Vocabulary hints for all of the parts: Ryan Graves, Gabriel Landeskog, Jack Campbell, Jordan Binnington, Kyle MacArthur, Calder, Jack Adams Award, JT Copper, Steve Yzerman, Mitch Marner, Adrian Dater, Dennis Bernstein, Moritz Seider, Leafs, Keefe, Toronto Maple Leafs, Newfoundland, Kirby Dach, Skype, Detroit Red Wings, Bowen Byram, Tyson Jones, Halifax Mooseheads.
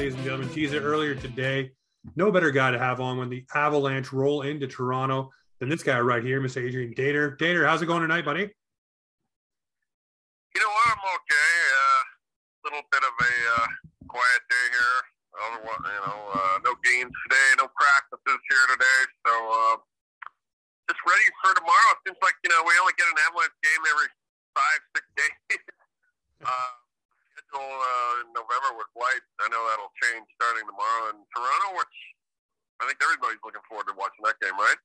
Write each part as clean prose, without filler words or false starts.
ladies and gentlemen. Teaser earlier today. No better guy to have on when the Avalanche roll into Toronto than this guy right here, Mr. Adrian Dater. Dater, how's it going tonight, buddy? You know what? I'm okay. A little bit of a quiet day here. No games today, no practices here today. So just ready for tomorrow. It seems like, we only get an Avalanche game every 5-6 days. In November with White. I know that'll change starting tomorrow in Toronto, which I think everybody's looking forward to watching that game, right?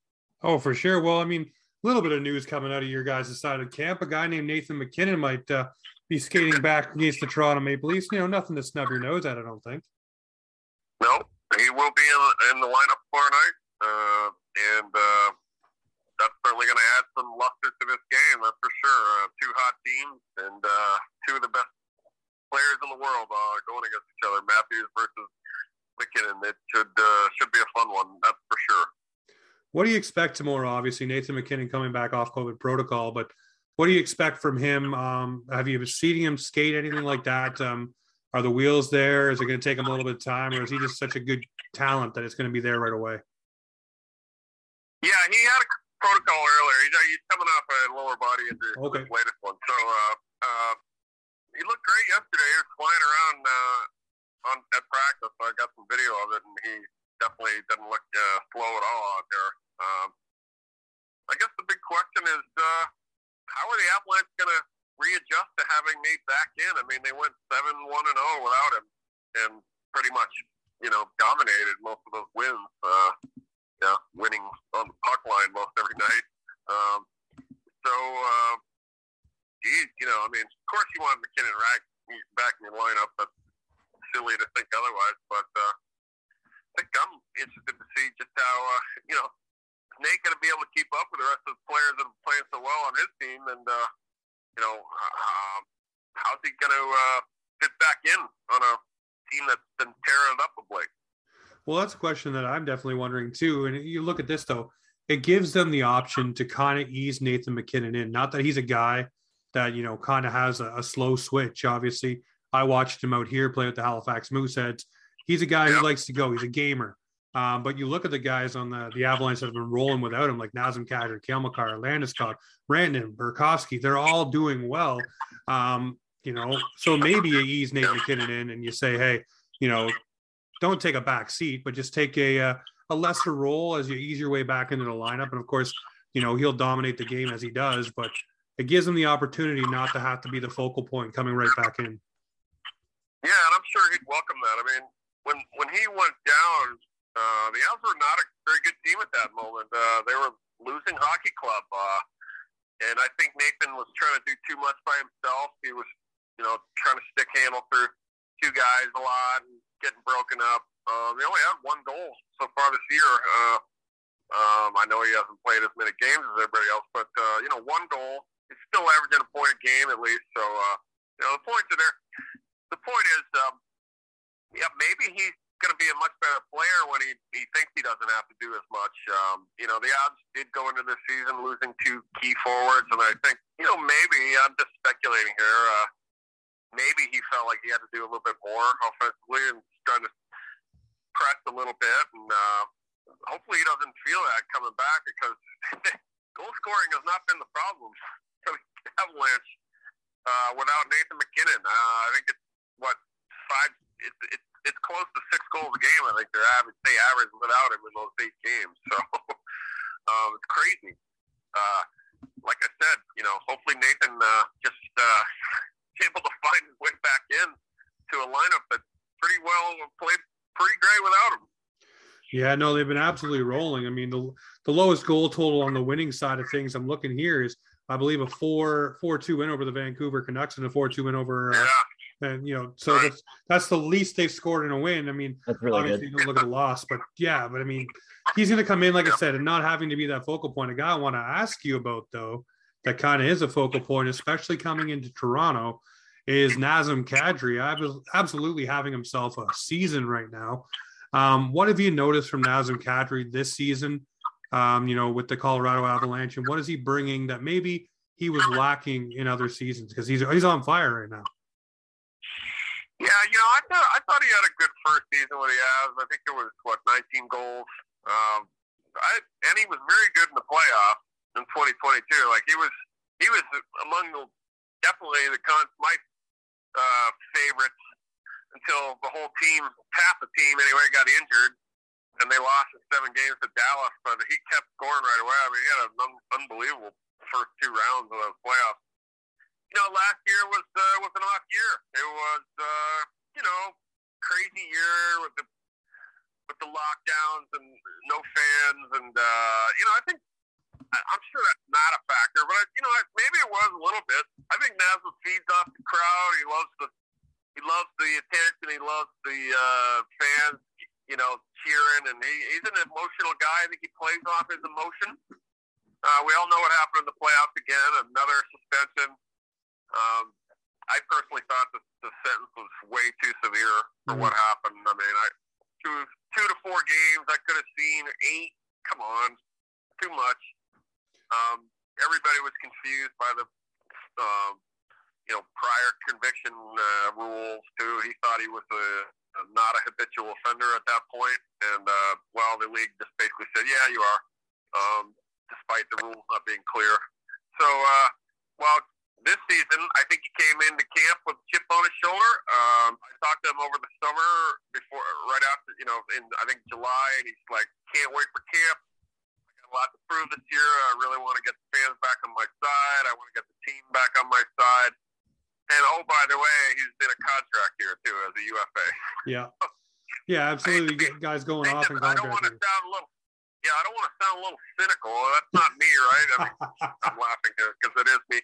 Oh, for sure. Well, I mean, a little bit of news coming out of your guys' side of camp. A guy named Nathan McKinnon might be skating back against the Toronto Maple Leafs. Nothing to snub your nose at, I don't think. No, he will be in the lineup tomorrow night, and that's certainly going to add some luster to this game, that's for sure. Two hot teams and two of the best players in the world going against each other, Matthews versus McKinnon. It should be a fun one, that's for sure. What do you expect tomorrow? Obviously, Nathan McKinnon coming back off COVID protocol, but what do you expect from him? Have you seen him skate, anything like that? Are the wheels there? Is it going to take him a little bit of time, or is he just such a good talent that it's going to be there right away? Yeah, he had a protocol earlier. He's coming off a lower body injury, okay. This latest one. So he looked great yesterday. He was flying around at practice. So I got some video of it, and he definitely didn't look slow at all out there. I guess the big question is how are the Avalanche going to readjust to having Nate back in? I mean, they went 7-1-0 without him and pretty much, dominated most of those wins. Winning on the puck line most every night. Of course you want McKinnon back in your lineup. That's silly to think otherwise, but I think I'm interested to see just how, Nate going to be able to keep up with the rest of the players that are playing so well on his team, and how's he going to fit back in on a team that's been tearing it up of late? Well, that's a question that I'm definitely wondering too. And you look at this though, it gives them the option to kind of ease Nathan McKinnon in. Not that he's a guy that kind of has a slow switch. Obviously, I watched him out here play with the Halifax Mooseheads. He's a guy who likes to go. He's a gamer. But you look at the guys on the Avalanche that have been rolling without him, like Nazem Kadri, Kyle MacArthur, Landeskog, Rantanen, Burkowski. They're all doing well, So maybe you ease Nate McKinnon in and you say, hey, don't take a back seat, but just take a lesser role as you ease your way back into the lineup. And of course, he'll dominate the game as he does, but it gives him the opportunity not to have to be the focal point coming right back in. Yeah, and I'm sure he'd welcome that. I mean, when he went down, the Avs were not a very good team at that moment. They were losing hockey club. And I think Nathan was trying to do too much by himself. He was, trying to stick handle through two guys a lot and getting broken up. They only had one goal so far this year. I know he hasn't played as many games as everybody else, but, one goal. He's still averaging a point a game at least. So, the point is, maybe he's going to be a much better player when he thinks he doesn't have to do as much. The Avs did go into this season losing two key forwards, and I think maybe I'm just speculating here. Maybe he felt like he had to do a little bit more offensively and trying to press a little bit, and hopefully he doesn't feel that coming back, because goal scoring has not been the problem for the Avalanche without Nathan McKinnon. I think it's five. It's close to 6 goals a game. I think they average without him in those 8 games. So it's crazy. Like I said, hopefully Nathan just is able to find his way back in to a lineup that pretty well played pretty great without him. Yeah, no, they've been absolutely rolling. I mean, the lowest goal total on the winning side of things I'm looking here is, I believe, a 4-2 win over the Vancouver Canucks and a 4-2 win over. And so right. That's the least they've scored in a win. I mean, that's really obviously good. You don't look at a loss, but yeah. But I mean, he's going to come in, like I said, and not having to be that focal point. A guy I want to ask you about though, that kind of is a focal point, especially coming into Toronto, is Nazem Kadri. Absolutely having himself a season right now. What have you noticed from Nazem Kadri this season? With the Colorado Avalanche, and what is he bringing that maybe he was lacking in other seasons? Because he's on fire right now. Yeah, I thought thought he had a good first season with the Avs. I think it was, 19 goals. And he was very good in the playoffs in 2022. Like, he was among the, definitely the my favorites until the whole team, half the team anyway, got injured. And they lost in 7 games to Dallas, but he kept scoring right away. I mean, he had an unbelievable first 2 rounds of those playoffs. You know, last year was an off year. It was, crazy year with the lockdowns and no fans. And, I think, I'm sure that's not a factor, but, maybe it was a little bit. I think Nazem feeds off the crowd. He loves the attention. He loves the fans. Cheering, and he's an emotional guy. I think he plays off his emotion. We all know what happened in the playoffs again, another suspension. I personally thought that the sentence was way too severe for what happened. I mean, 2 to 4 games, I could have seen 8. Come on, too much. Everybody was confused by the prior conviction rules too. He thought he was not a habitual offender at that point, and the league just basically said, yeah, you are, despite the rules not being clear. So this season, I think he came into camp with a chip on his shoulder. I talked to him over the summer I think July, and he's like, can't wait for camp. I got a lot to prove this year. I really want to get the fans back on my side. I want to get the team back on my side. And, by the way, he's in a contract here, too, as a UFA. Yeah. Yeah, absolutely. Guys going off in contract. I don't want to sound a little cynical. That's not me, right? I mean, I'm laughing here because it is me.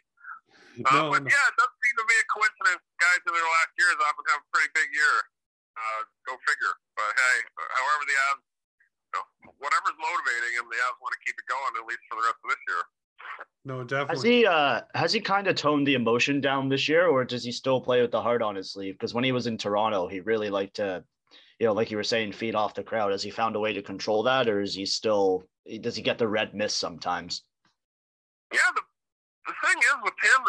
It doesn't seem to be a coincidence. Guys in their last years often have a pretty big year. Go figure. But, hey, however the Avs, whatever's motivating them, the Avs want to keep it going, at least for the rest of this year. No, definitely. Has he kind of toned the emotion down this year, or does he still play with the heart on his sleeve? Because when he was in Toronto, he really liked to, like you were saying, feed off the crowd. Has he found a way to control that, or is he still? Does he get the red mist sometimes? Yeah, the thing is with him,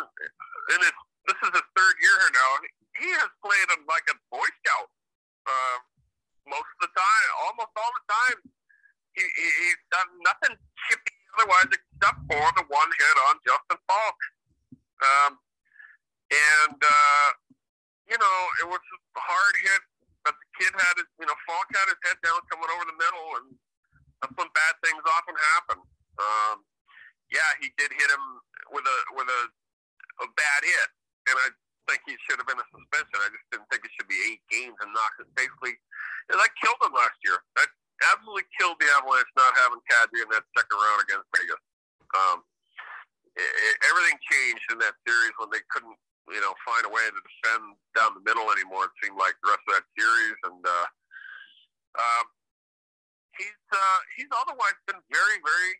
and this is his 3rd year here now. He has played like a Boy Scout most of the time, almost all the time. He's done nothing chippy otherwise, except for the one hit on Justin Falk. It was a hard hit, but the kid had his, Falk had his head down coming over the middle, and that's when bad things often happen. He did hit him with a bad hit, and I think he should have been a suspension. I just didn't think it should be 8 games and knock it. Basically, that killed him last year. That absolutely killed the Avalanche not having Kadri in that second round against Vegas. Everything changed in that series when they couldn't, find a way to defend down the middle anymore. It seemed like the rest of that series, and he's otherwise been very, very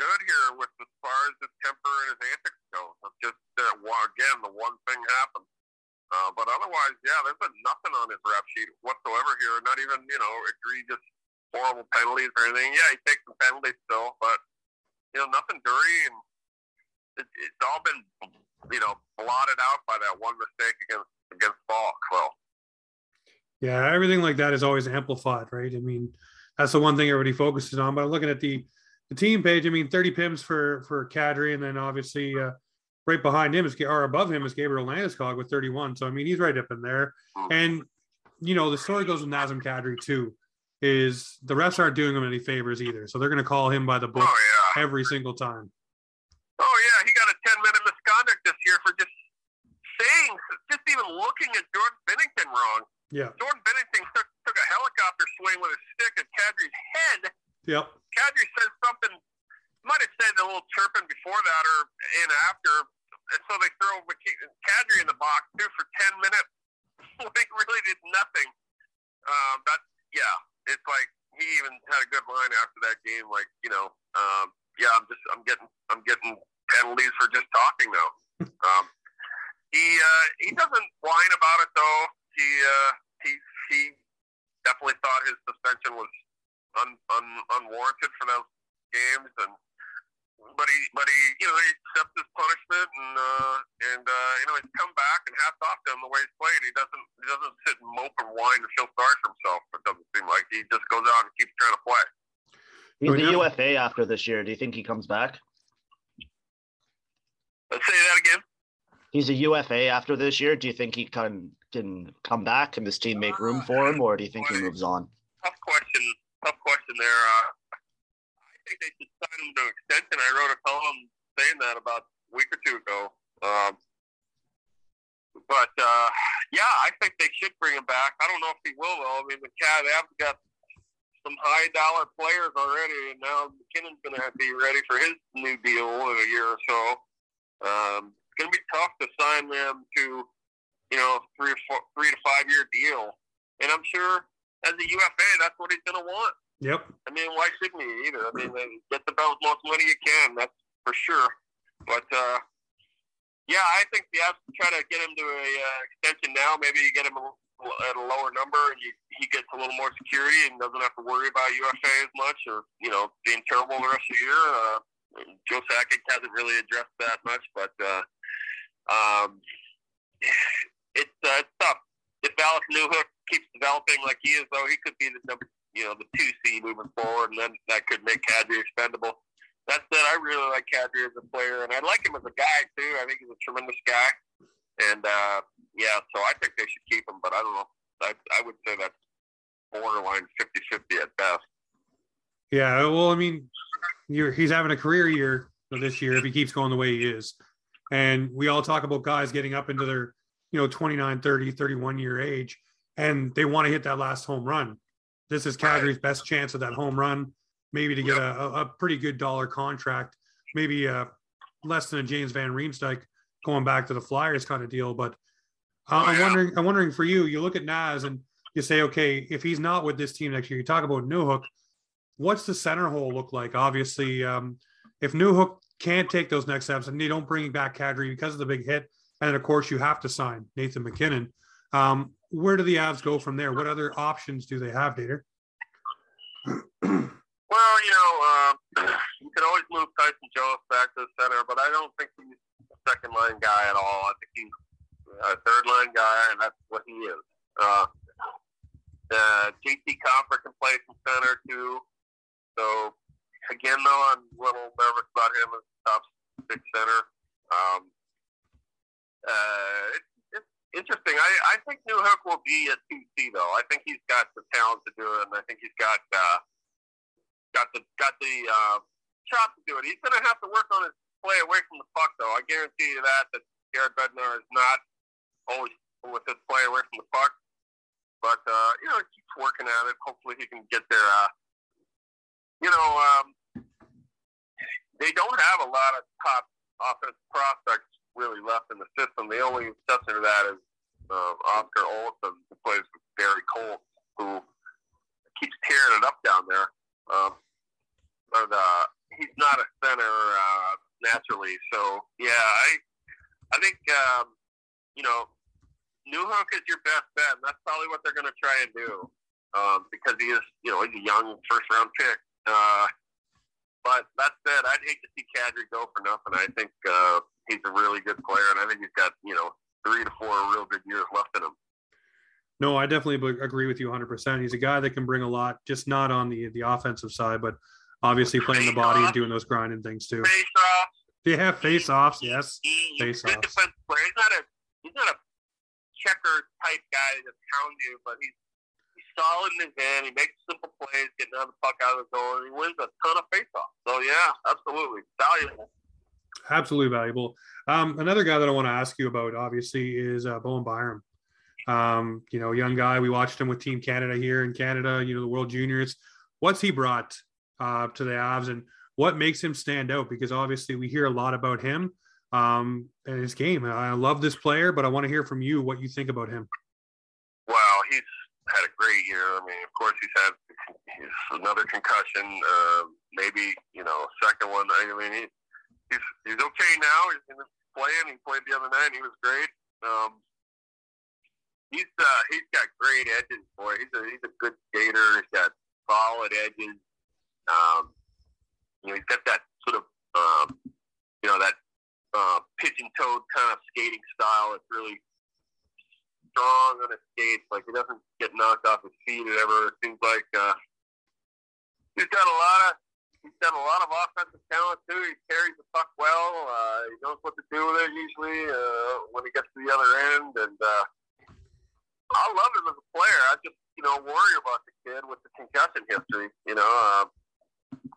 good here with as far as his temper and his antics go. Just again, the one thing happened. But otherwise, there's been nothing on his rap sheet whatsoever here. Not even egregious, horrible penalties or anything. Yeah, he takes some penalties still, but nothing dirty, and it's all been blotted out by that one mistake against Falk. Well, yeah, everything like that is always amplified, right? I mean, that's the one thing everybody focuses on. But I'm looking at the team page. I mean, 30 pims for Kadri, and then obviously right behind him is Gabriel Landeskog with 31. So I mean, he's right up in there. And the story goes with Nazem Kadri too. Is the refs aren't doing him any favors either, so they're going to call him by the book every single time. Oh yeah, he got a 10-minute misconduct this year for just even looking at Jordan Binnington wrong. Yeah, Jordan Binnington took a helicopter swing with a stick at Kadri's head. Yep, Kadri said something. Might have said a little chirping before that or in after, and so they throw Kadri in the box too for 10 minutes. They really did nothing. It's like he even had a good line after that game, like, I'm getting penalties for just talking though. He doesn't whine about it though. He definitely thought his suspension was unwarranted for those games, but he accepts his punishment, and And you know, he's come back, and hats off to him the way he's played. He doesn't sit and mope and whine and feel sorry for himself. It doesn't seem like. He just goes out and keeps trying to play. He's the UFA after this year. Do you think he comes back? Let's say that again. He's a UFA after this year. Do you think he can come back? Can this team make room for him, or do you think he moves on? Tough question. Tough question there. I think they should sign him to an extension. I wrote a column saying that about a week or two ago. But I think they should bring him back. I don't know if he will, though. I mean, the Cats have got some high-dollar players already, and now McKinnon's going to be ready for his new deal in a year or so. It's going to be tough to sign them to, you know, three to five-year deal. And I'm sure as a UFA, that's what he's going to want. Yep. I mean, why shouldn't he either? I mean, get the most money you can, that's for sure. But, yeah, I think the Avs try to get him to an extension now. Maybe you get him at a lower number, and he gets a little more security and doesn't have to worry about UFA as much, or, you know, being terrible the rest of the year. Joe Sakic hasn't really addressed that much, but it's tough. If Alex Newhook keeps developing like he is, though, he could be the 2C moving forward, and then that could make Kadri expendable. That said, I really like Kadri as a player, and I like him as a guy, too. I think he's a tremendous guy. And, so I think they should keep him, but I don't know. I would say that's borderline 50-50 at best. Yeah, well, I mean, he's having a career year this year if he keeps going the way he is. And we all talk about guys getting up into their, 29, 30, 31-year age, and they want to hit that last home run. This is Kadri's best chance at that home run. Maybe to get a pretty good dollar contract, maybe less than a James Van Riemsdyk going back to the Flyers kind of deal. But I'm wondering for you, you look at Naz and you say, okay, if he's not with this team next year, you talk about Newhook, what's the center hole look like? Obviously, if Newhook can't take those next steps and they don't bring back Kadri because of the big hit, and of course you have to sign Nathan McKinnon, where do the Avs go from there? What other options do they have, Dater? Well, you could always move Tyson Jones back to the center, but I don't think he's a second-line guy at all. I think he's a third-line guy, and that's what he is. JT Copper can play some center, too. So, again, though, I'm a little nervous about him as a top-six center. It's interesting. I think Newhook will be a 2C, though. I think he's got the talent to do it, and I think he's got the shot to do it. He's going to have to work on his play away from the puck, though. I guarantee you that Jared Bednar is not always with his play away from the puck. But, he keeps working at it. Hopefully he can get there. They don't have a lot of top offensive prospects really left in the system. The only exception to that is Oscar Olsson, who plays with Barry Cole, who keeps tearing it up down there. He's not a center naturally, so yeah, I think Newhook is your best bet, and that's probably what they're going to try and do because he is, he's a young first-round pick. But that said, I'd hate to see Kadri go for nothing. I think he's a really good player, and I think he's got 3 to 4 real good years left in him. No, I definitely agree with you 100%. He's a guy that can bring a lot, just not on the offensive side, but obviously playing the body and doing those grinding things too. Face-offs. Yeah, face-offs, yes. Face-offs. He's not a checker-type guy that pounds you, but he's solid in his hand. He makes simple plays, getting the puck out of the goal, and he wins a ton of face-offs. So, yeah, absolutely. Valuable. Absolutely valuable. Another guy that I want to ask you about, obviously, is Bowen Byram. Young guy, we watched him with Team Canada here in Canada, the World Juniors. What's he brought to the Avs, and what makes him stand out? Because obviously we hear a lot about him and his game. I love this player, but I want to hear from you what you think about him. Wow, he's had a great year. I mean, of course he's had another concussion, maybe second one. I mean, he's okay now. He's playing. He played the other night. He was great. He's got great edges, boy. He's a good skater. He's got solid edges. He's got that sort of that pigeon pigeon-toed kind of skating style. It's really strong on his skates. Like, he doesn't get knocked off his feet or ever. It seems like he's got a lot of offensive talent, too. He carries the puck well. He knows what to do with it, usually, when he gets to the other end. And I love him as a player. I just, worry about the kid with the concussion history. A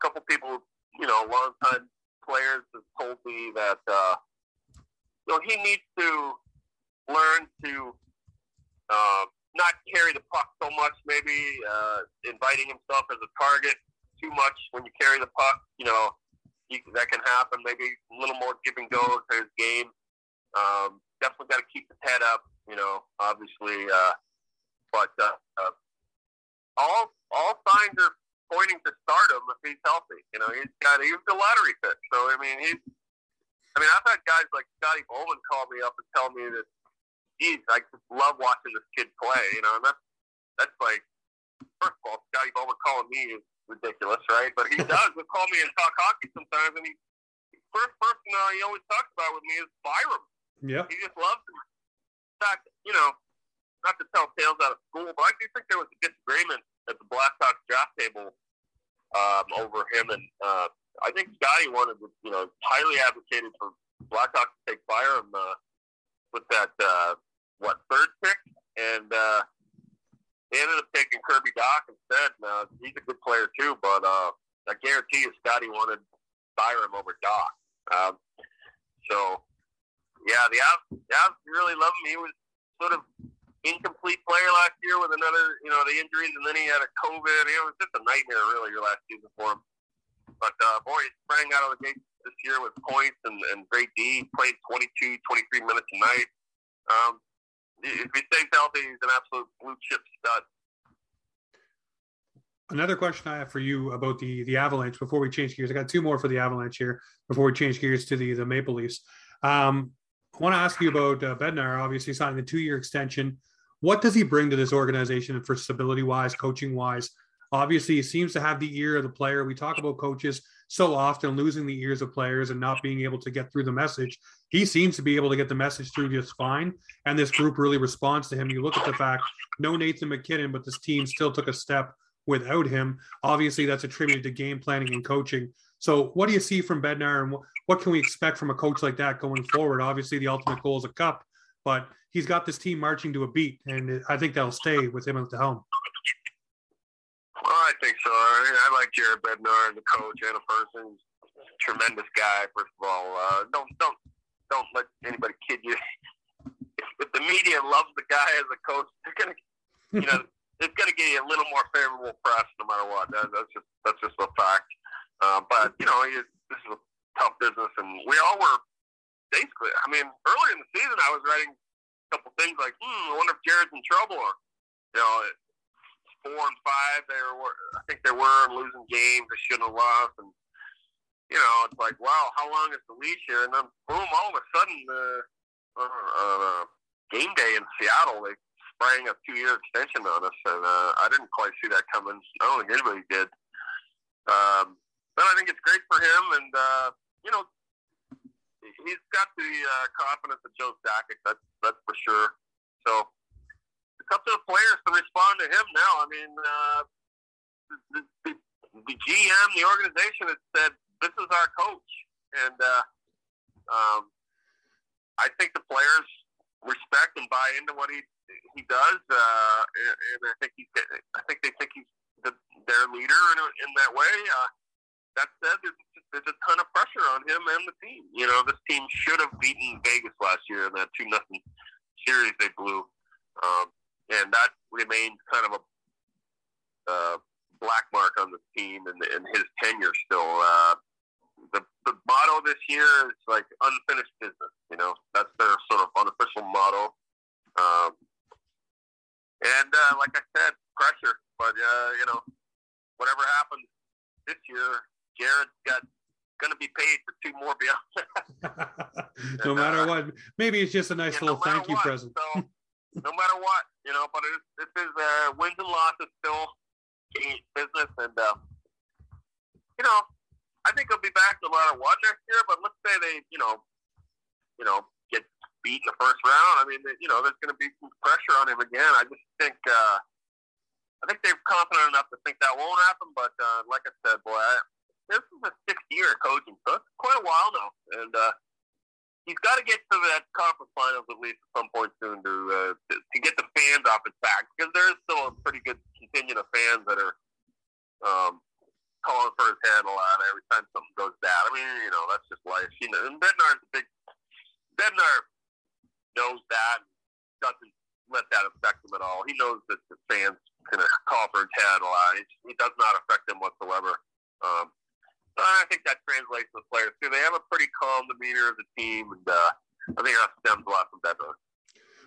couple people, long-time players have told me that he needs to learn to not carry the puck so much, maybe inviting himself as a target too much when you carry the puck. That can happen. Maybe a little more give and go to his game. Definitely got to keep his head up, obviously. But all signs are pointing to stardom if he's healthy. He was a lottery pick. So, I've had guys like Scotty Bowman call me up and tell me that, geez, I just love watching this kid play, and that's like, first of all, Scotty Bowman calling me is ridiculous, right? But he does. He'll call me and talk hockey sometimes, and the first person he always talks about with me is Byram. Yeah. He just loves him. In fact, not to tell tales out of school, but I do think there was a disagreement at the Blackhawks draft table over him, and I think Scotty wanted to, highly advocated for Blackhawks to take Byram with that, third pick, and they ended up taking Kirby Doc instead. Now, he's a good player too, but I guarantee you Scotty wanted Byram over Doc. The Avs really love him. He was sort of incomplete player last year with another, the injuries, and then he had a COVID. It was just a nightmare, really, your last season for him. But, boy, he sprang out of the gate this year with points and great D. He played 23 minutes a night. If he stays healthy, he's an absolute blue-chip stud. Another question I have for you about the Avalanche before we change gears. I got two more for the Avalanche here before we change gears to the Maple Leafs. I want to ask you about Bednar, obviously signing the 2-year extension. What does he bring to this organization for stability-wise, coaching-wise? Obviously, he seems to have the ear of the player. We talk about coaches so often losing the ears of players and not being able to get through the message. He seems to be able to get the message through just fine, and this group really responds to him. You look at the fact, no Nathan McKinnon, but this team still took a step without him. Obviously, that's attributed to game planning and coaching. So what do you see from Bednar, and what can we expect from a coach like that going forward? Obviously, the ultimate goal is a cup, but he's got this team marching to a beat, and I think that'll stay with him at the helm. Well, I think so. I like Jared Bednar as a coach and a person. Tremendous guy, first of all. Don't let anybody kid you. If the media loves the guy as a coach, they're going to, it's going to get you a little more favorable press no matter what. That's just a fact. But, this is a tough business, and we all were basically, earlier in the season, I was writing a couple things like, I wonder if Jared's in trouble, or, 4-5, they were losing games they shouldn't have lost, and, it's like, wow, how long is the leash here? And then, boom, all of a sudden, game day in Seattle, they sprang a 2-year extension on us, and I didn't quite see that coming. I don't think anybody did. But I think it's great for him, and, he's got the confidence of Joe Sakic, that's for sure. So it's up to the players to respond to him now. The GM, the organization has said, this is our coach. And I think the players respect and buy into what he does, and I think they think he's their leader in that way. That said, there's a ton of pressure on him and the team. This team should have beaten Vegas last year in that 2-0 series they blew. And that remains kind of a black mark on the team and his tenure still. The motto this year is like unfinished business. That's their sort of unofficial motto. And like I said, pressure. But, whatever happens this year, Jared's going to be paid for 2 more beyond that. No matter what. Maybe it's just a nice little thank you present. So, no matter what, but this is wins and losses still business. And, I think he'll be back no matter what next year. But let's say they, you know, get beat in the first round, I mean, you know, there's going to be some pressure on him again. I just think, I think they're confident enough to think that won't happen. But like I said, boy, this is a sixth year of coaching, so it's quite a while now, and he's got to get to that conference finals at least at some point soon to get the fans off his back, because there is still a pretty good contingent of fans that are calling for his head a lot every time something goes bad. I mean, you know, that's just life. You know, and Bednar knows that, doesn't let that affect him at all. He knows that the fans going to call for his head a lot. It does not affect him whatsoever. I think that translates to the players too. They have a pretty calm demeanor as a team, and I think that stems a lot from that.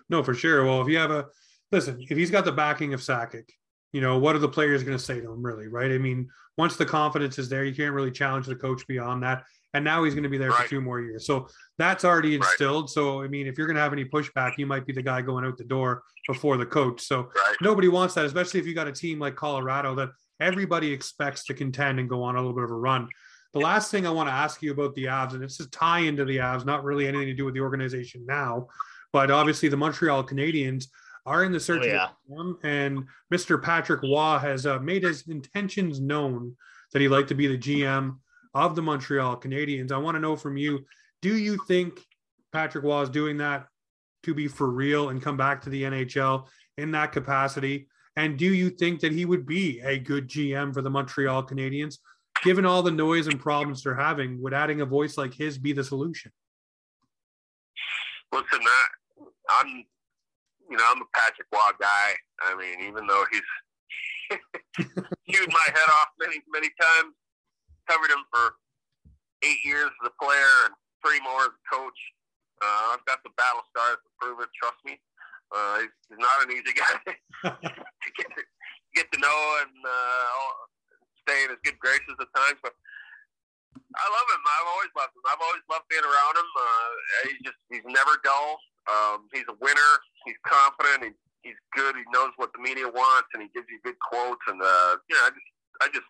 No, for sure. Well, if you have if he's got the backing of Sakic, you know, what are the players going to say to him, really, right? I mean, once the confidence is there, you can't really challenge the coach beyond that. And now he's going to be there for 2 more years, so that's already instilled. Right. So, I mean, if you're going to have any pushback, you might be the guy going out the door before the coach. So nobody wants that, especially if you got a team like Colorado that everybody expects to contend and go on a little bit of a run. The last thing I want to ask you about the Avs, and it's a tie into the Avs, not really anything to do with the organization now, but obviously the Montreal Canadiens are in the search of them, and Mr. Patrick Roy has made his intentions known that he'd like to be the GM of the Montreal Canadiens. I want to know from you, do you think Patrick Roy is doing that to be for real and come back to the NHL in that capacity? And do you think that he would be a good GM for the Montreal Canadiens, given all the noise and problems they're having? Would adding a voice like his be the solution? Listen, I'm a Patrick Roy guy. I mean, even though he's chewed my head off many, many times, covered him for 8 years as a player and 3 more as a coach. I've got the battle scars to prove it. Trust me. He's not an easy guy to get to know and stay in his good graces at times. But I love him. I've always loved him. I've always loved being around him. He's never dull. He's a winner. He's confident. He's good. He knows what the media wants, and he gives you good quotes. And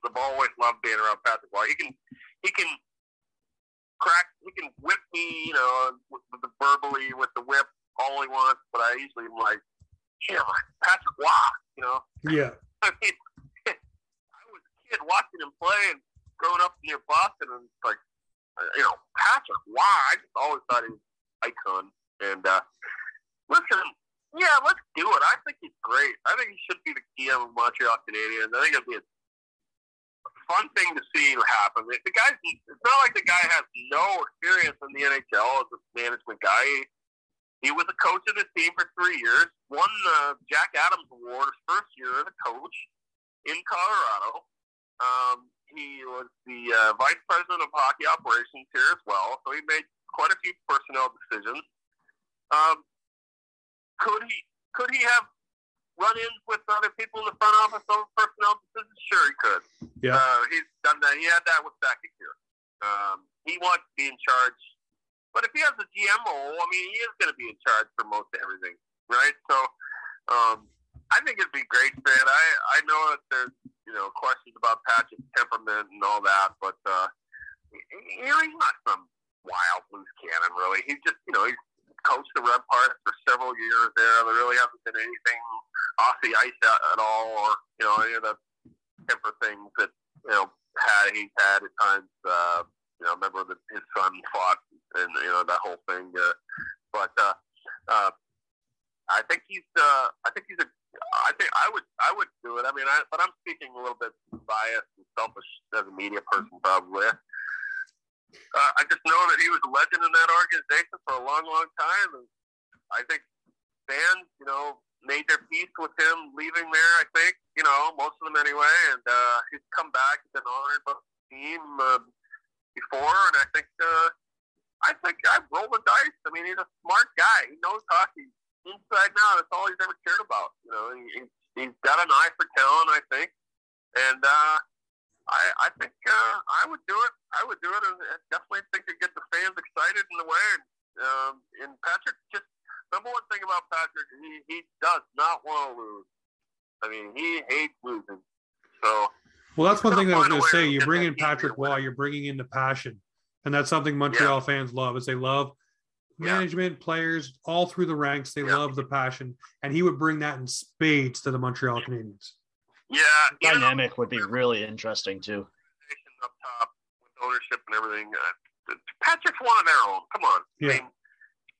I've always loved being around Patrick Roy. He can crack. He can whip me, you know, verbally with the whip. All he wants, but I usually am like, yeah, Patrick Roy, you know? Yeah. I mean, I was a kid watching him play and growing up near Boston, and it's like, you know, Patrick Roy, I just always thought he was an icon. And listen, yeah, let's do it. I think he's great. I think he should be the GM of Montreal Canadiens. I think it'll be a fun thing to see happen. It's not like the guy has no experience in the NHL as a management guy. He was a coach of the team for 3 years, won the Jack Adams Award his first year as a coach in Colorado. He was the vice president of hockey operations here as well, so he made quite a few personnel decisions. Could he have run-ins with other people in the front office over personnel decisions? Sure, he could. Yeah, he's done that. He had that with Sakic here. He wants to be in charge. But if he has a GM role, I mean, he is going to be in charge for most everything, right? So I think it'd be great, man. I know that there's, you know, questions about Patrick's temperament and all that, but you know, he's not some wild loose cannon, really. He's just, you know, he's coached the Red Parts for several years there. There really hasn't been anything off the ice at all, or, you know, any of the temper things that, you know, he's had at times. You know, I remember that his son fought and, you know, that whole thing. But I think I would do it. I mean, but I'm speaking a little bit biased and selfish as a media person, probably. I just know that he was a legend in that organization for a long, long time. And I think fans, you know, made their peace with him leaving there, I think, you know, most of them anyway. And he's come back. He's been honored by the team before. And I think I'd roll the dice. I mean, he's a smart guy. He knows hockey inside and out. That's all he's ever cared about. You know, he's got an eye for talent, I think. And I think I would do it. I would do it, and I definitely think it'd get the fans excited in the way. And Patrick, just number one thing about Patrick, he does not want to lose. I mean, he hates losing. So. Well, that's one thing I was going to say. You bring in Patrick Roy, you're bringing in the passion. And that's something Montreal fans love, is they love management, players, all through the ranks. They love the passion, and he would bring that in spades to the Montreal Canadiens. Yeah, dynamic would be really interesting too. Up top with ownership and everything. Patrick Roy on their own. Come on, I mean,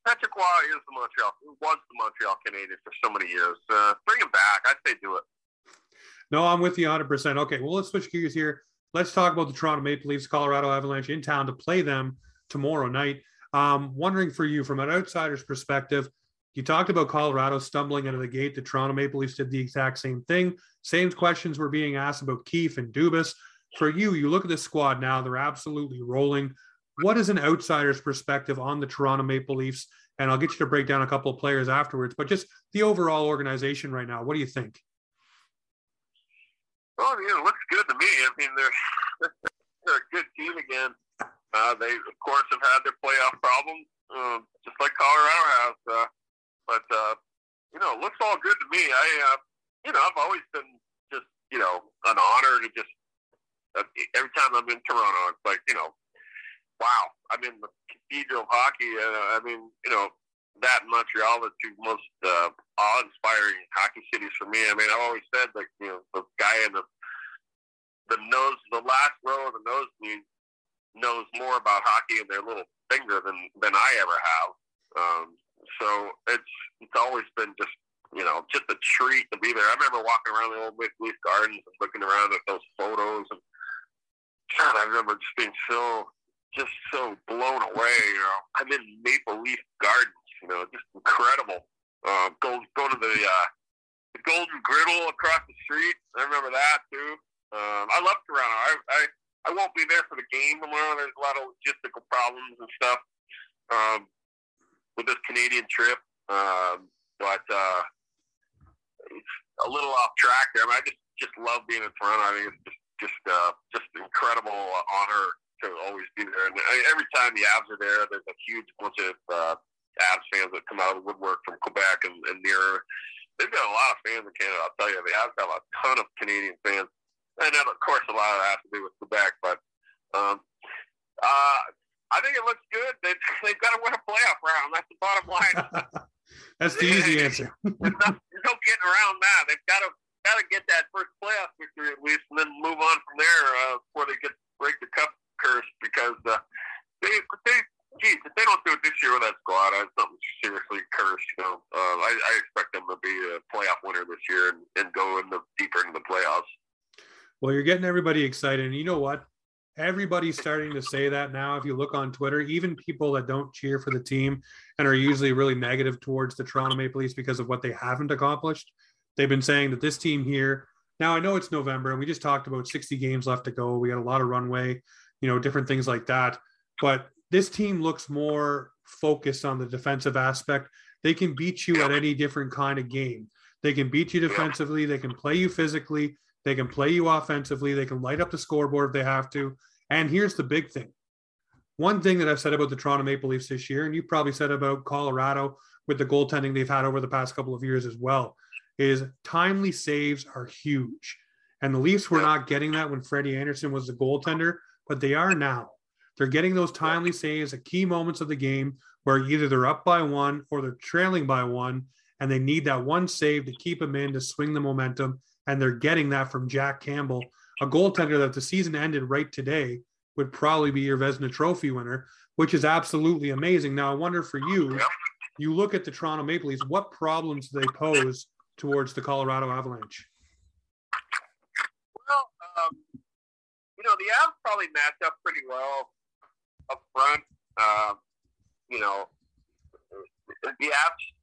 Patrick Roy was the Montreal Canadiens for so many years. Bring him back. I'd say do it. No, I'm with you 100%. Okay, well, let's switch gears here. Let's talk about the Toronto Maple Leafs, Colorado Avalanche in town to play them tomorrow night. Wondering for you, from an outsider's perspective, you talked about Colorado stumbling out of the gate. The Toronto Maple Leafs did the exact same thing. Same questions were being asked about Keefe and Dubas. For you, you look at this squad now, they're absolutely rolling. What is an outsider's perspective on the Toronto Maple Leafs? And I'll get you to break down a couple of players afterwards, but just the overall organization right now, what do you think? Well, you know, it looks good to me. I mean, they're a good team again. They, of course, have had their playoff problems, just like Colorado has. But you know, it looks all good to me. I've always been just, you know, an honor to just, every time I'm in Toronto, it's like, you know, wow, I'm in the cathedral of hockey. I mean, you know, that and Montreal, the two most awe-inspiring hockey cities for me. I mean, I've always said, like, you know, the guy in the nose, the last row of the nosebleed knows more about hockey in their little finger than I ever have. So it's always been just, you know, just a treat to be there. I remember walking around the old Maple Leaf Gardens and looking around at those photos, and God, I remember just being so blown away. You know, I'm in Maple Leaf Gardens. You know, just incredible. Go to the Golden Griddle across the street. I remember that too. I love Toronto. I won't be there for the game tomorrow. There's a lot of logistical problems and stuff with this Canadian trip, but it's a little off track there. I mean, I just love being in Toronto. I mean, it's just incredible honor to always be there. And every time the Avs are there, there's a huge bunch of Avs fans that come out of the woodwork from Quebec and nearer. They've got a lot of fans in Canada, I'll tell you. The Avs have a ton of Canadian fans. And then, of course, a lot of that has to do with Quebec. But I think it looks good. They've got to win a playoff round. That's the bottom line. That's the easy answer. There's no getting around that. They've got to get that first playoff victory at least, and then move on from there before they break the cup curse. Because if they don't do it this year with that squad, it's something seriously cursed. You know, I expect them to be a playoff winner this year and go deeper into the playoffs. Well, you're getting everybody excited, and you know what? Everybody's starting to say that now. If you look on Twitter, even people that don't cheer for the team and are usually really negative towards the Toronto Maple Leafs because of what they haven't accomplished, they've been saying that this team here, now I know it's November and we just talked about 60 games left to go. We got a lot of runway, you know, different things like that. But this team looks more focused on the defensive aspect. They can beat you at any different kind of game. They can beat you defensively. They can play you physically. They can play you offensively. They can light up the scoreboard if they have to. And here's the big thing. One thing that I've said about the Toronto Maple Leafs this year, and you probably said about Colorado with the goaltending they've had over the past couple of years as well, is timely saves are huge. And the Leafs were not getting that when Freddie Anderson was the goaltender, but they are now. They're getting those timely saves at key moments of the game where either they're up by one or they're trailing by one, and they need that one save to keep them in, to swing the momentum. And they're getting that from Jack Campbell, a goaltender that the season ended right today would probably be your Vezina Trophy winner, which is absolutely amazing. Now, I wonder for you, you look at the Toronto Maple Leafs, what problems do they pose towards the Colorado Avalanche? Well, you know, the Avs probably match up pretty well up front. You know, the Avs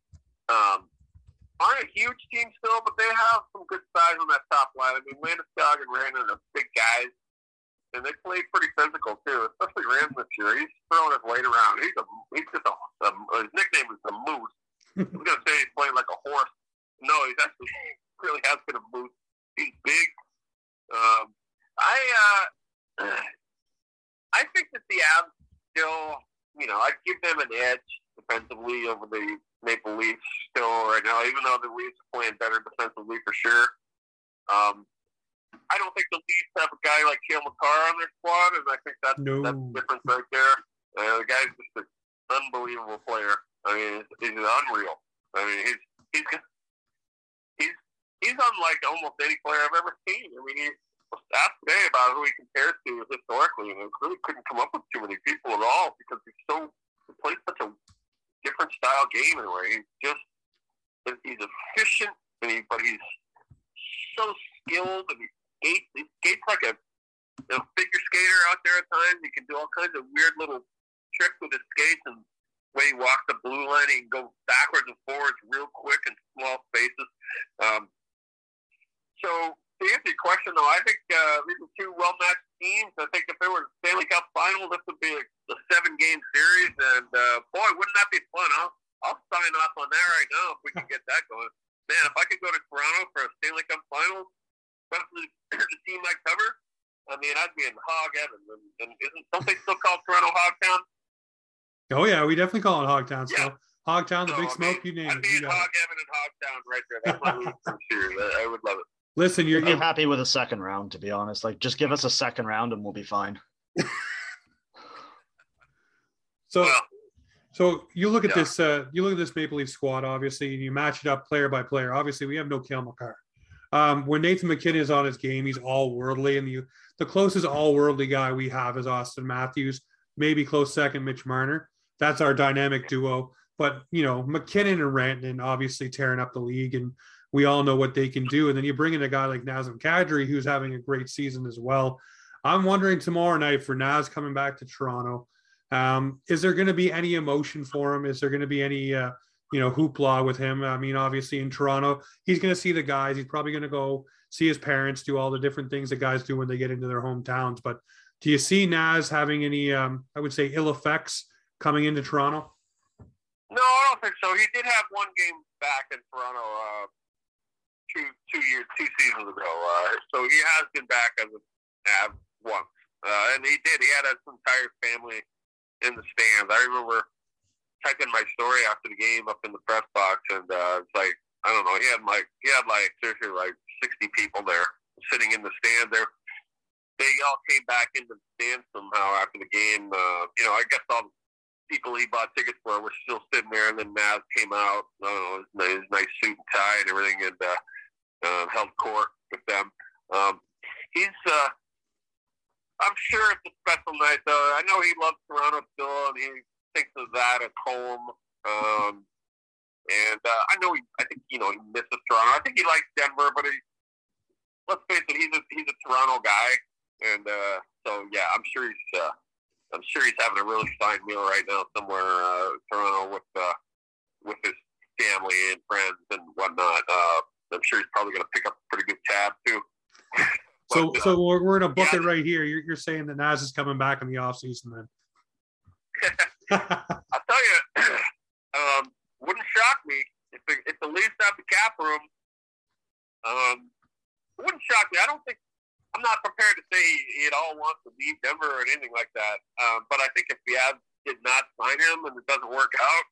aren't a huge team still, but they have some good size on that top line. I mean, Landeskog and Rantanen are big guys, and they play pretty physical too. Especially Rantanen this year, he's throwing his weight around. He's just his nickname is the Moose. I'm gonna say he's playing like a horse. No, he really has been a moose. He's big. I think that the Avs still, you know, I'd give them an edge defensively over the Maple Leafs still right now, even though the Leafs are playing better defensively for sure. I don't think the Leafs have a guy like Kyle MacArthur on their squad, and I think that's the difference right there. The guy's just unbelievable player. I mean, he's unreal. I mean, he's unlike almost any player I've ever seen. I mean, ask today about who he compares to historically, and I really couldn't come up with too many people at all because he plays such a different style game in where he's efficient, but he's so skilled, and he skates like a figure skater out there at times. He can do all kinds of weird little tricks with his skates, and when he walks the blue line, he can go backwards and forwards real quick in small spaces. So to answer your question, though, I think these are two well-matched teams. I think if they were Stanley Cup Finals, this would be a seven-game series, and boy, wouldn't that be fun, huh? I'll sign off on that right now if we can get that going. Man, if I could go to Toronto for a Stanley Cup Finals, especially the team I cover, I mean, I'd be in Hog Heaven. And isn't something still called Toronto Hogtown? Oh, yeah, we definitely call it Hogtown still. Yeah. Hogtown, the big smoke, you name it. I'd be in Hog Heaven and Hogtown right there. That's my league for sure. I would love it. Listen, I'm happy with a second round, to be honest. Like, just give us a second round and we'll be fine. So you look at this. You look at this Maple Leaf squad, obviously, and you match it up player by player. Obviously, we have no Kyle MacArthur. When Nathan McKinnon is on his game, he's all worldly, and the closest all worldly guy we have is Austin Matthews. Maybe close second, Mitch Marner. That's our dynamic duo. But McKinnon and Rantanen obviously tearing up the league, and we all know what they can do. And then you bring in a guy like Nazem Kadri, who's having a great season as well. I'm wondering tomorrow night for Naz coming back to Toronto. Is there going to be any emotion for him? Is there going to be any, hoopla with him? I mean, obviously in Toronto, he's going to see the guys. He's probably going to go see his parents, do all the different things that guys do when they get into their hometowns. But do you see Naz having any, ill effects coming into Toronto? No, I don't think so. He did have one game back in Toronto, two seasons ago. So he has been back as a Nav once. And he did. He had his entire family in the stands. I remember typing my story after the game up in the press box, and it's like, I don't know, he had seriously like 60 people there sitting in the stand there. They all came back into the stand somehow after the game. I guess all the people he bought tickets for were still sitting there, and then Naz came out, I don't know, his nice suit and tie and everything, and held court with them. I'm sure it's a special night, though. I know he loves Toronto still, and he thinks of that at home. I think he misses Toronto. I think he likes Denver, but let's face it, he's a Toronto guy, and I'm sure he's having a really fine meal right now somewhere in Toronto with his family and friends and whatnot. I'm sure he's probably going to pick up a pretty good tab too. So we're in a bucket right here. You're saying that Naz is coming back in the offseason then? I'll tell you, wouldn't shock me if the Leafs have the cap room. It wouldn't shock me. I'm not prepared to say he at all wants to leave Denver or anything like that. But I think if the Avs did not sign him and it doesn't work out,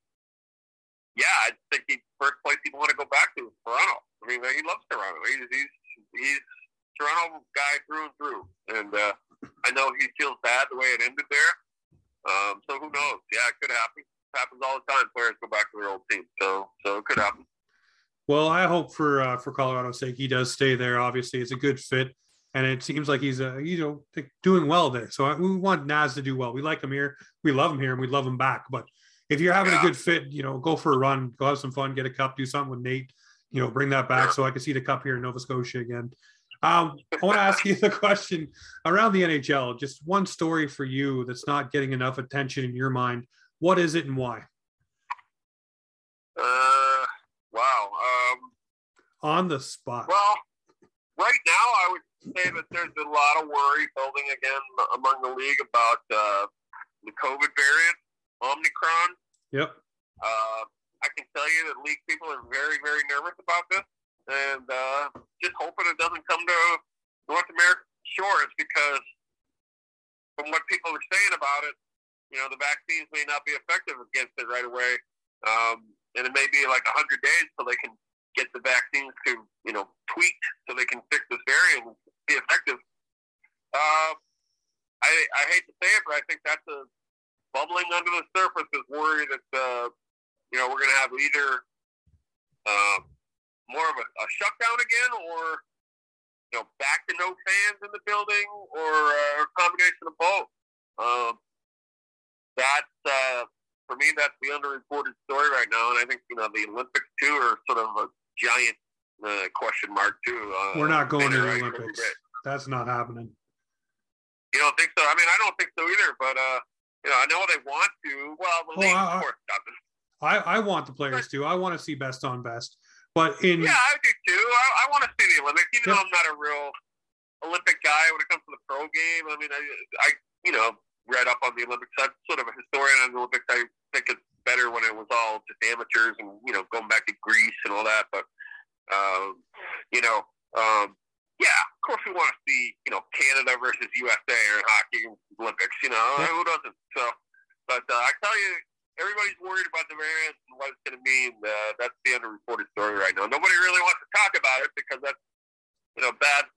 yeah, I think the first place he'd want to go back to is Toronto. I mean, he loves Toronto. He's Toronto guy through and through, and I know he feels bad the way it ended there. So who knows? Yeah, it could happen. It happens all the time. Players go back to their old team, so it could happen. Well, I hope for Colorado's sake he does stay there. Obviously, it's a good fit, and it seems like he's doing well there. So we want Naz to do well. We like him here, we love him here, and we love him back. But if you're having a good fit, go for a run, go have some fun, get a cup, do something with Nate. Bring that back so I can see the cup here in Nova Scotia again. I want to ask you the question around the NHL, just one story for you that's not getting enough attention in your mind. What is it and why? Wow. On the spot. Well, right now I would say that there's a lot of worry building again among the league about the COVID variant, Omicron. Yep. I can tell you that league people are very, very nervous about this. And just hoping it doesn't come to North American shores, because from what people are saying about it, the vaccines may not be effective against it right away. And it may be like 100 days till they can get the vaccines to, tweaked so they can fix this variant and be effective. I hate to say it, but I think that's bubbling under the surface is worry that, you know, we're going to have either more of a shutdown again, or, you know, back to no fans in the building, or a combination of both. For me, that's the underreported story right now. And I think, you know, the Olympics, too, are sort of a giant question mark, too. We're not going to the Olympics. That's not happening. You don't think so? I mean, I don't think so either. But, you know, I know they want to. Well, the league, of course, doesn't. I want the players to. I want to see best on best. But in I do too. I want to see the Olympics, even though I'm not a real Olympic guy when it comes to the pro game. I mean, I you know, read up on the Olympics. I'm sort of a historian on the Olympics. I think it's better when it was all just amateurs and, you know, going back to Greece and all that. But you know, of course we want to see, you know, Canada versus USA in hockey Olympics. You know, who doesn't? So, but I tell you. Everybody's worried about the variants and what it's going to mean. That's the underreported story right now. Nobody really wants to talk about it because that's, you know, bad.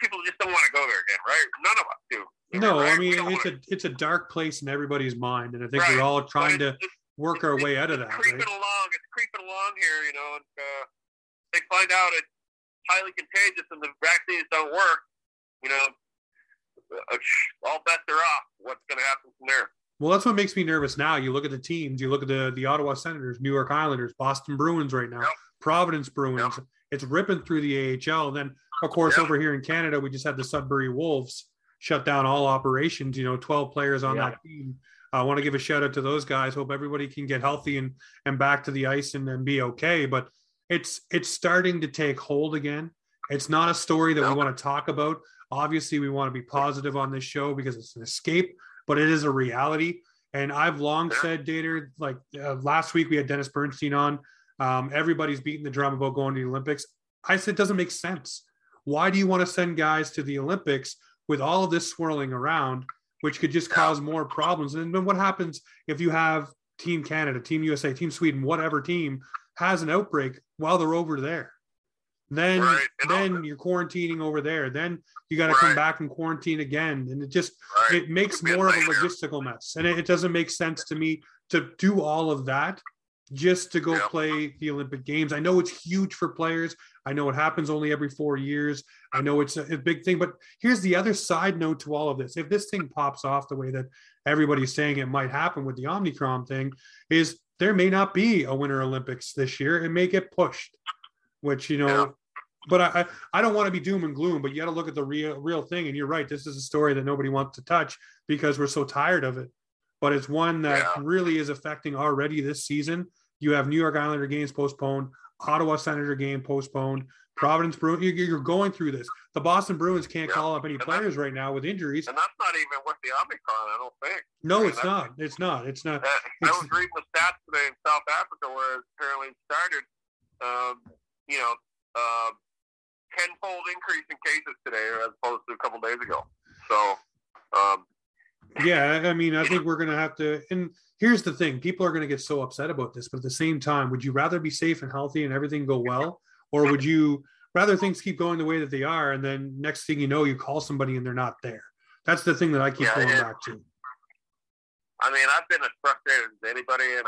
People just don't want to go there again, right? None of us do. No, right? I mean, it's a dark place in everybody's mind, and I think we're all trying to work our way out of that. It's creeping along here, you know. And, they find out it's highly contagious and the vaccines don't work, you know, all bets are off. What's going to happen from there? Well, that's what makes me nervous now. You look at the teams, you look at the Ottawa Senators, New York Islanders, Boston Bruins right now, Providence Bruins. It's ripping through the AHL. And then, of course, over here in Canada, we just had the Sudbury Wolves shut down all operations, you know, 12 players on that team. I want to give a shout out to those guys. Hope everybody can get healthy and back to the ice and be okay. But it's starting to take hold again. It's not a story that we want to talk about. Obviously, we want to be positive on this show because it's an escape. But it is a reality. And I've long said, Dater, like last week we had Dennis Bernstein on. Everybody's beating the drum about going to the Olympics. I said, it doesn't make sense. Why do you want to send guys to the Olympics with all of this swirling around, which could just cause more problems? And then what happens if you have Team Canada, Team USA, Team Sweden, whatever team has an outbreak while they're over there? Then, then you're quarantining over there. Then you got to come back and quarantine again. And it just, it makes more of a logistical mess. And it doesn't make sense to me to do all of that just to go play the Olympic Games. I know it's huge for players. I know it happens only every 4 years. I know it's a big thing, but here's the other side note to all of this. If this thing pops off the way that everybody's saying it might happen with the Omicron thing, is there may not be a Winter Olympics this year. It may get pushed. Which, you know, but I don't want to be doom and gloom, but you got to look at the real thing. And you're right. This is a story that nobody wants to touch because we're so tired of it. But it's one that really is affecting already this season. You have New York Islander games postponed, Ottawa Senator game postponed, Providence Bruins. You're going through this. The Boston Bruins can't call up any players right now with injuries. And that's not even with the Omicron, I don't think. No, I mean, it's not. I was reading the stats today in South Africa where it apparently started. You know, tenfold increase in cases today as opposed to a couple of days ago. So, I mean, I think we're going to have to, and here's the thing, people are going to get so upset about this, but at the same time, would you rather be safe and healthy and everything go well, or would you rather things keep going the way that they are, and then next thing you know, you call somebody and they're not there? That's the thing that I keep going back to. I mean, I've been as frustrated as anybody, and,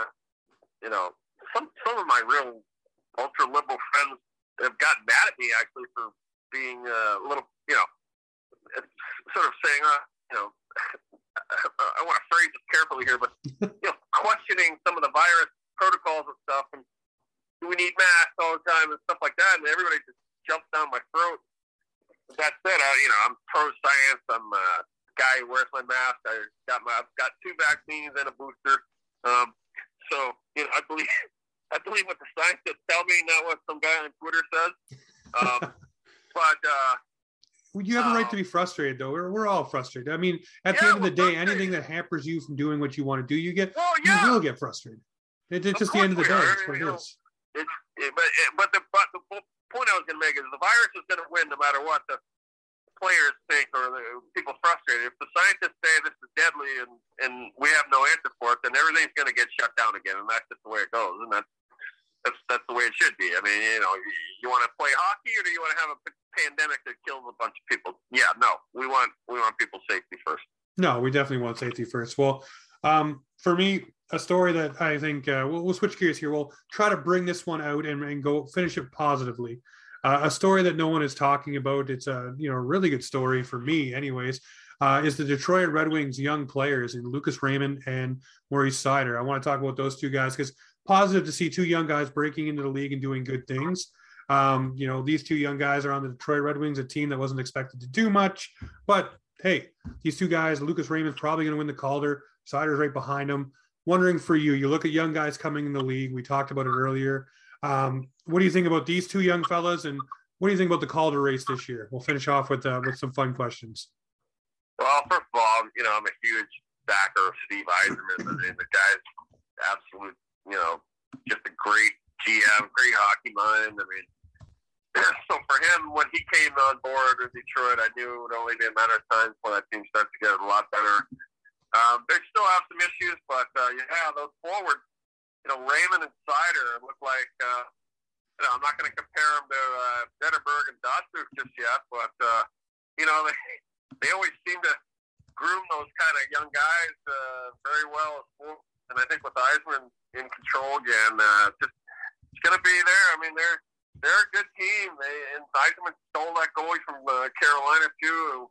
you know, some of my real ultra-liberal friends have gotten mad at me, actually, for being a little, you know, sort of saying, you know, I want to phrase this carefully here, but, you know, questioning some of the virus protocols and stuff, and do we need masks all the time and stuff like that, and everybody just jumps down my throat. That's it. You know, I'm pro-science. I'm a guy who wears my mask. I've got 2 vaccines and a booster. So, you know, I believe what the science says, tell me, not what some guy on Twitter says. You have a right to be frustrated, though. We're all frustrated. I mean, at the end of the day, anything that hampers you from doing what you want to do, you will get frustrated. It's just the end of the day. That's what it is. But the point I was going to make is the virus is going to win no matter what the players think or the people frustrated. If the scientists say this is deadly and we have no answer for it, then everything's going to get shut down again, and that's just the way it goes. And that's the way it should be. I mean, you know, you want to play hockey, or do you want to have a pandemic that kills a bunch of people? Yeah, no, we want people's safety first. No, we definitely want safety first. Well, for me, a story that I think we'll switch gears here. We'll try to bring this one out and go finish it positively. A story that no one is talking about. It's a really good story for me, anyways. Is the Detroit Red Wings young players in Lucas Raymond and Moritz Seider. I want to talk about those two guys because positive to see two young guys breaking into the league and doing good things. These two young guys are on the Detroit Red Wings, a team that wasn't expected to do much. But hey, these two guys, Lucas Raymond's probably going to win the Calder. Seider's right behind him. Wondering for you, you look at young guys coming in the league. We talked about it earlier. What do you think about these two young fellas, and what do you think about the Calder race this year? We'll finish off with some fun questions. Well, first of all, I'm a huge backer of Steve Yzerman. I mean, the guy's absolute, just a great GM, great hockey mind. I mean, so for him, when he came on board with Detroit, I knew it would only be a matter of time before that team starts to get a lot better. They still have some issues, but those forwards, Raymond and Seider look like. I'm not going to compare them to Zetterberg and Dotsuk just yet, but they always seem to groom those kind of young guys very well. And I think with Yzerman in control again, it's going to be there. I mean, they're a good team. And Yzerman stole that goalie from Carolina too,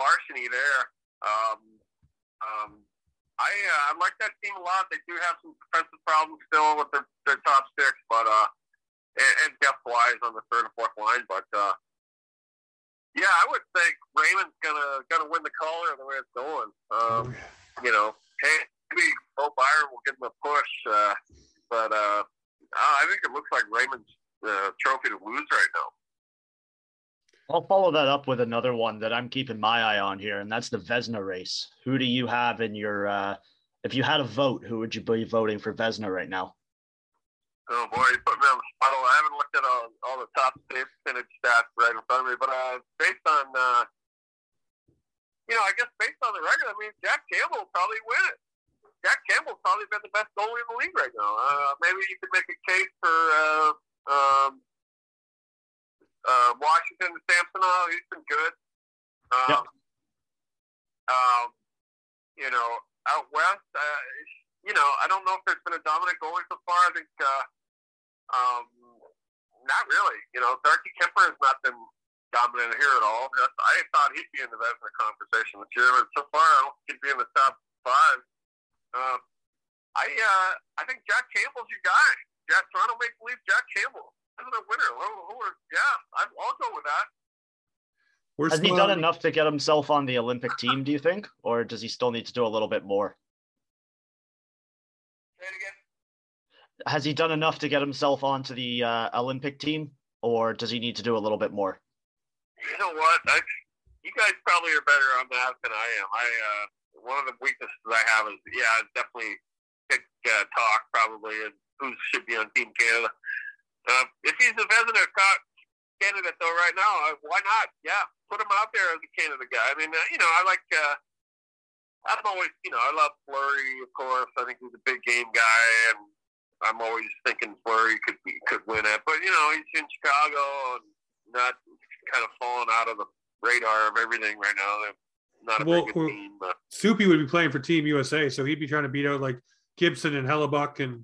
Larceny there. I like that team a lot. They do have some defensive problems still with their top six, but and depth-wise on the third and fourth line. But I would think Raymond's gonna win the Calder the way it's going. Maybe Bowen Byram will give him a push, but I think it looks like Raymond's trophy to lose right now. I'll follow that up with another one that I'm keeping my eye on here, and that's the Vezina race. Who do you have in your if you had a vote, who would you be voting for Vezina right now? Oh, boy, you put me on the spot. I haven't looked at all the top percentage stats right in front of me, but based on, based on the record, I mean, Jack Campbell will probably win it. Jack Campbell's probably been the best goalie in the league right now. Maybe you could make a case for Washington and Samsonov. He's been good. Out west, I don't know if there's been a dominant goalie so far. I think not really. Darcy Kemper has not been dominant here at all. I thought he'd be in the Vezina conversation this year, but so far I don't think he'd be in the top five. I think Jack Campbell's your guy. Toronto Maple Leafs, Jack Campbell. That's a winner. I'll go with that. Has he done enough to get himself on the Olympic team, do you think? Or does he still need to do a little bit more? Say it again. Has he done enough to get himself onto the Olympic team? Or does he need to do a little bit more? You know what? You guys probably are better on that than I am. One of the weaknesses I have is, I definitely pick talk probably and who should be on Team Canada. If he's a Vezina candidate, though, right now, why not? Yeah, put him out there as a Canada guy. I mean, I like, I'm always, I love Flurry, of course. I think he's a big game guy, and I'm always thinking Flurry could win it. But, he's in Chicago and not kind of falling out of the radar of everything right now. They're not a very good team. But. Soupy would be playing for Team USA, so he'd be trying to beat out, like, Gibson and Hellebuck and...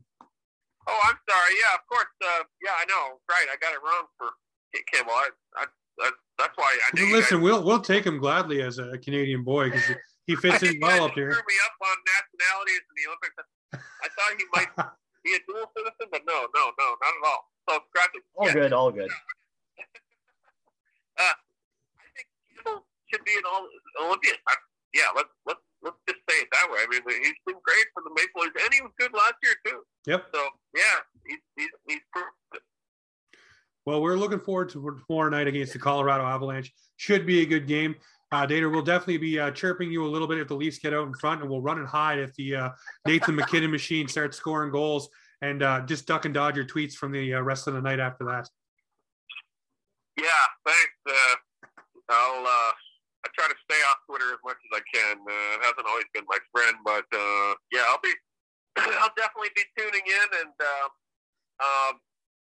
Oh, I'm sorry. Yeah, of course. I know. Right, I got it wrong for Campbell. That's why I did. Listen, we'll take him gladly as a Canadian boy because he fits in well up here. He screwed me up on nationalities in the Olympics. I thought he might be a dual citizen, but no, not at all. So scratch it. All good. I think Campbell should be an Olympian. Let's just say it that way. I mean, he's been great for the Maple Leafs, and he was good last year too. Yep. So he's perfect. Well, we're looking forward to tomorrow night against the Colorado Avalanche. Should be a good game. Dater will definitely be chirping you a little bit if the Leafs get out in front, and we'll run and hide if the Nathan McKinnon machine starts scoring goals, and just duck and dodge your tweets from the rest of the night after that. Yeah, thanks. I try to stay off Twitter as much as I can. It hasn't always been my friend, but I'll definitely be tuning in. And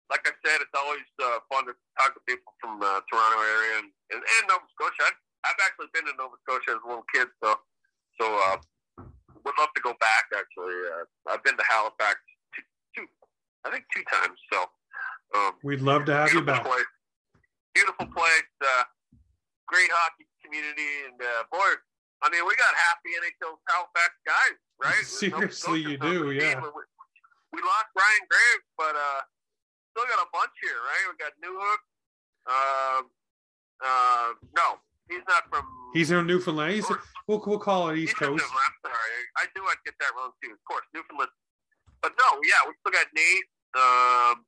like I said, it's always fun to talk to people from the Toronto area and Nova Scotia. I've actually been to Nova Scotia as a little kid, so would love to go back, actually. I've been to Halifax two times. So we'd love to have you back. Place. Beautiful place, great hockey community, and boy, I mean, we got happy NHL Halifax guys, right? Seriously, you do, yeah. We lost Ryan Graves, but still got a bunch here, right? We got Newhook. No, he's not from. He's from Newfoundland. We'll call it East Coast. I'm sorry, I get that wrong too. Of course, Newfoundland. But no, yeah, we still got Nate.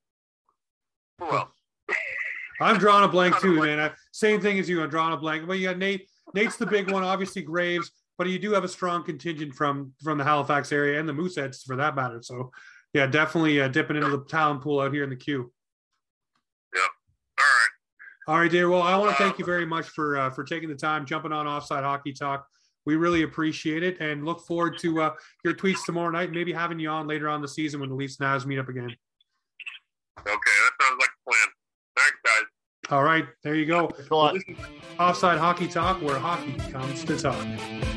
Who else? I'm drawing a blank too, man. Same thing as you. I'm drawing a blank. But you got Nate. Nate's the big one, obviously Graves, but you do have a strong contingent from the Halifax area and the Mooseheads for that matter. So, yeah, definitely dipping into the talent pool out here in the queue. Yep. All right, dear. Well, I want to thank you very much for taking the time, jumping on Offside Hockey Talk. We really appreciate it and look forward to your tweets tomorrow night and maybe having you on later on the season when the Leafs and Avs meet up again. Okay, that sounds like a plan. Thanks, guys. All right, there you go. Offside Hockey Talk, where hockey comes to talk.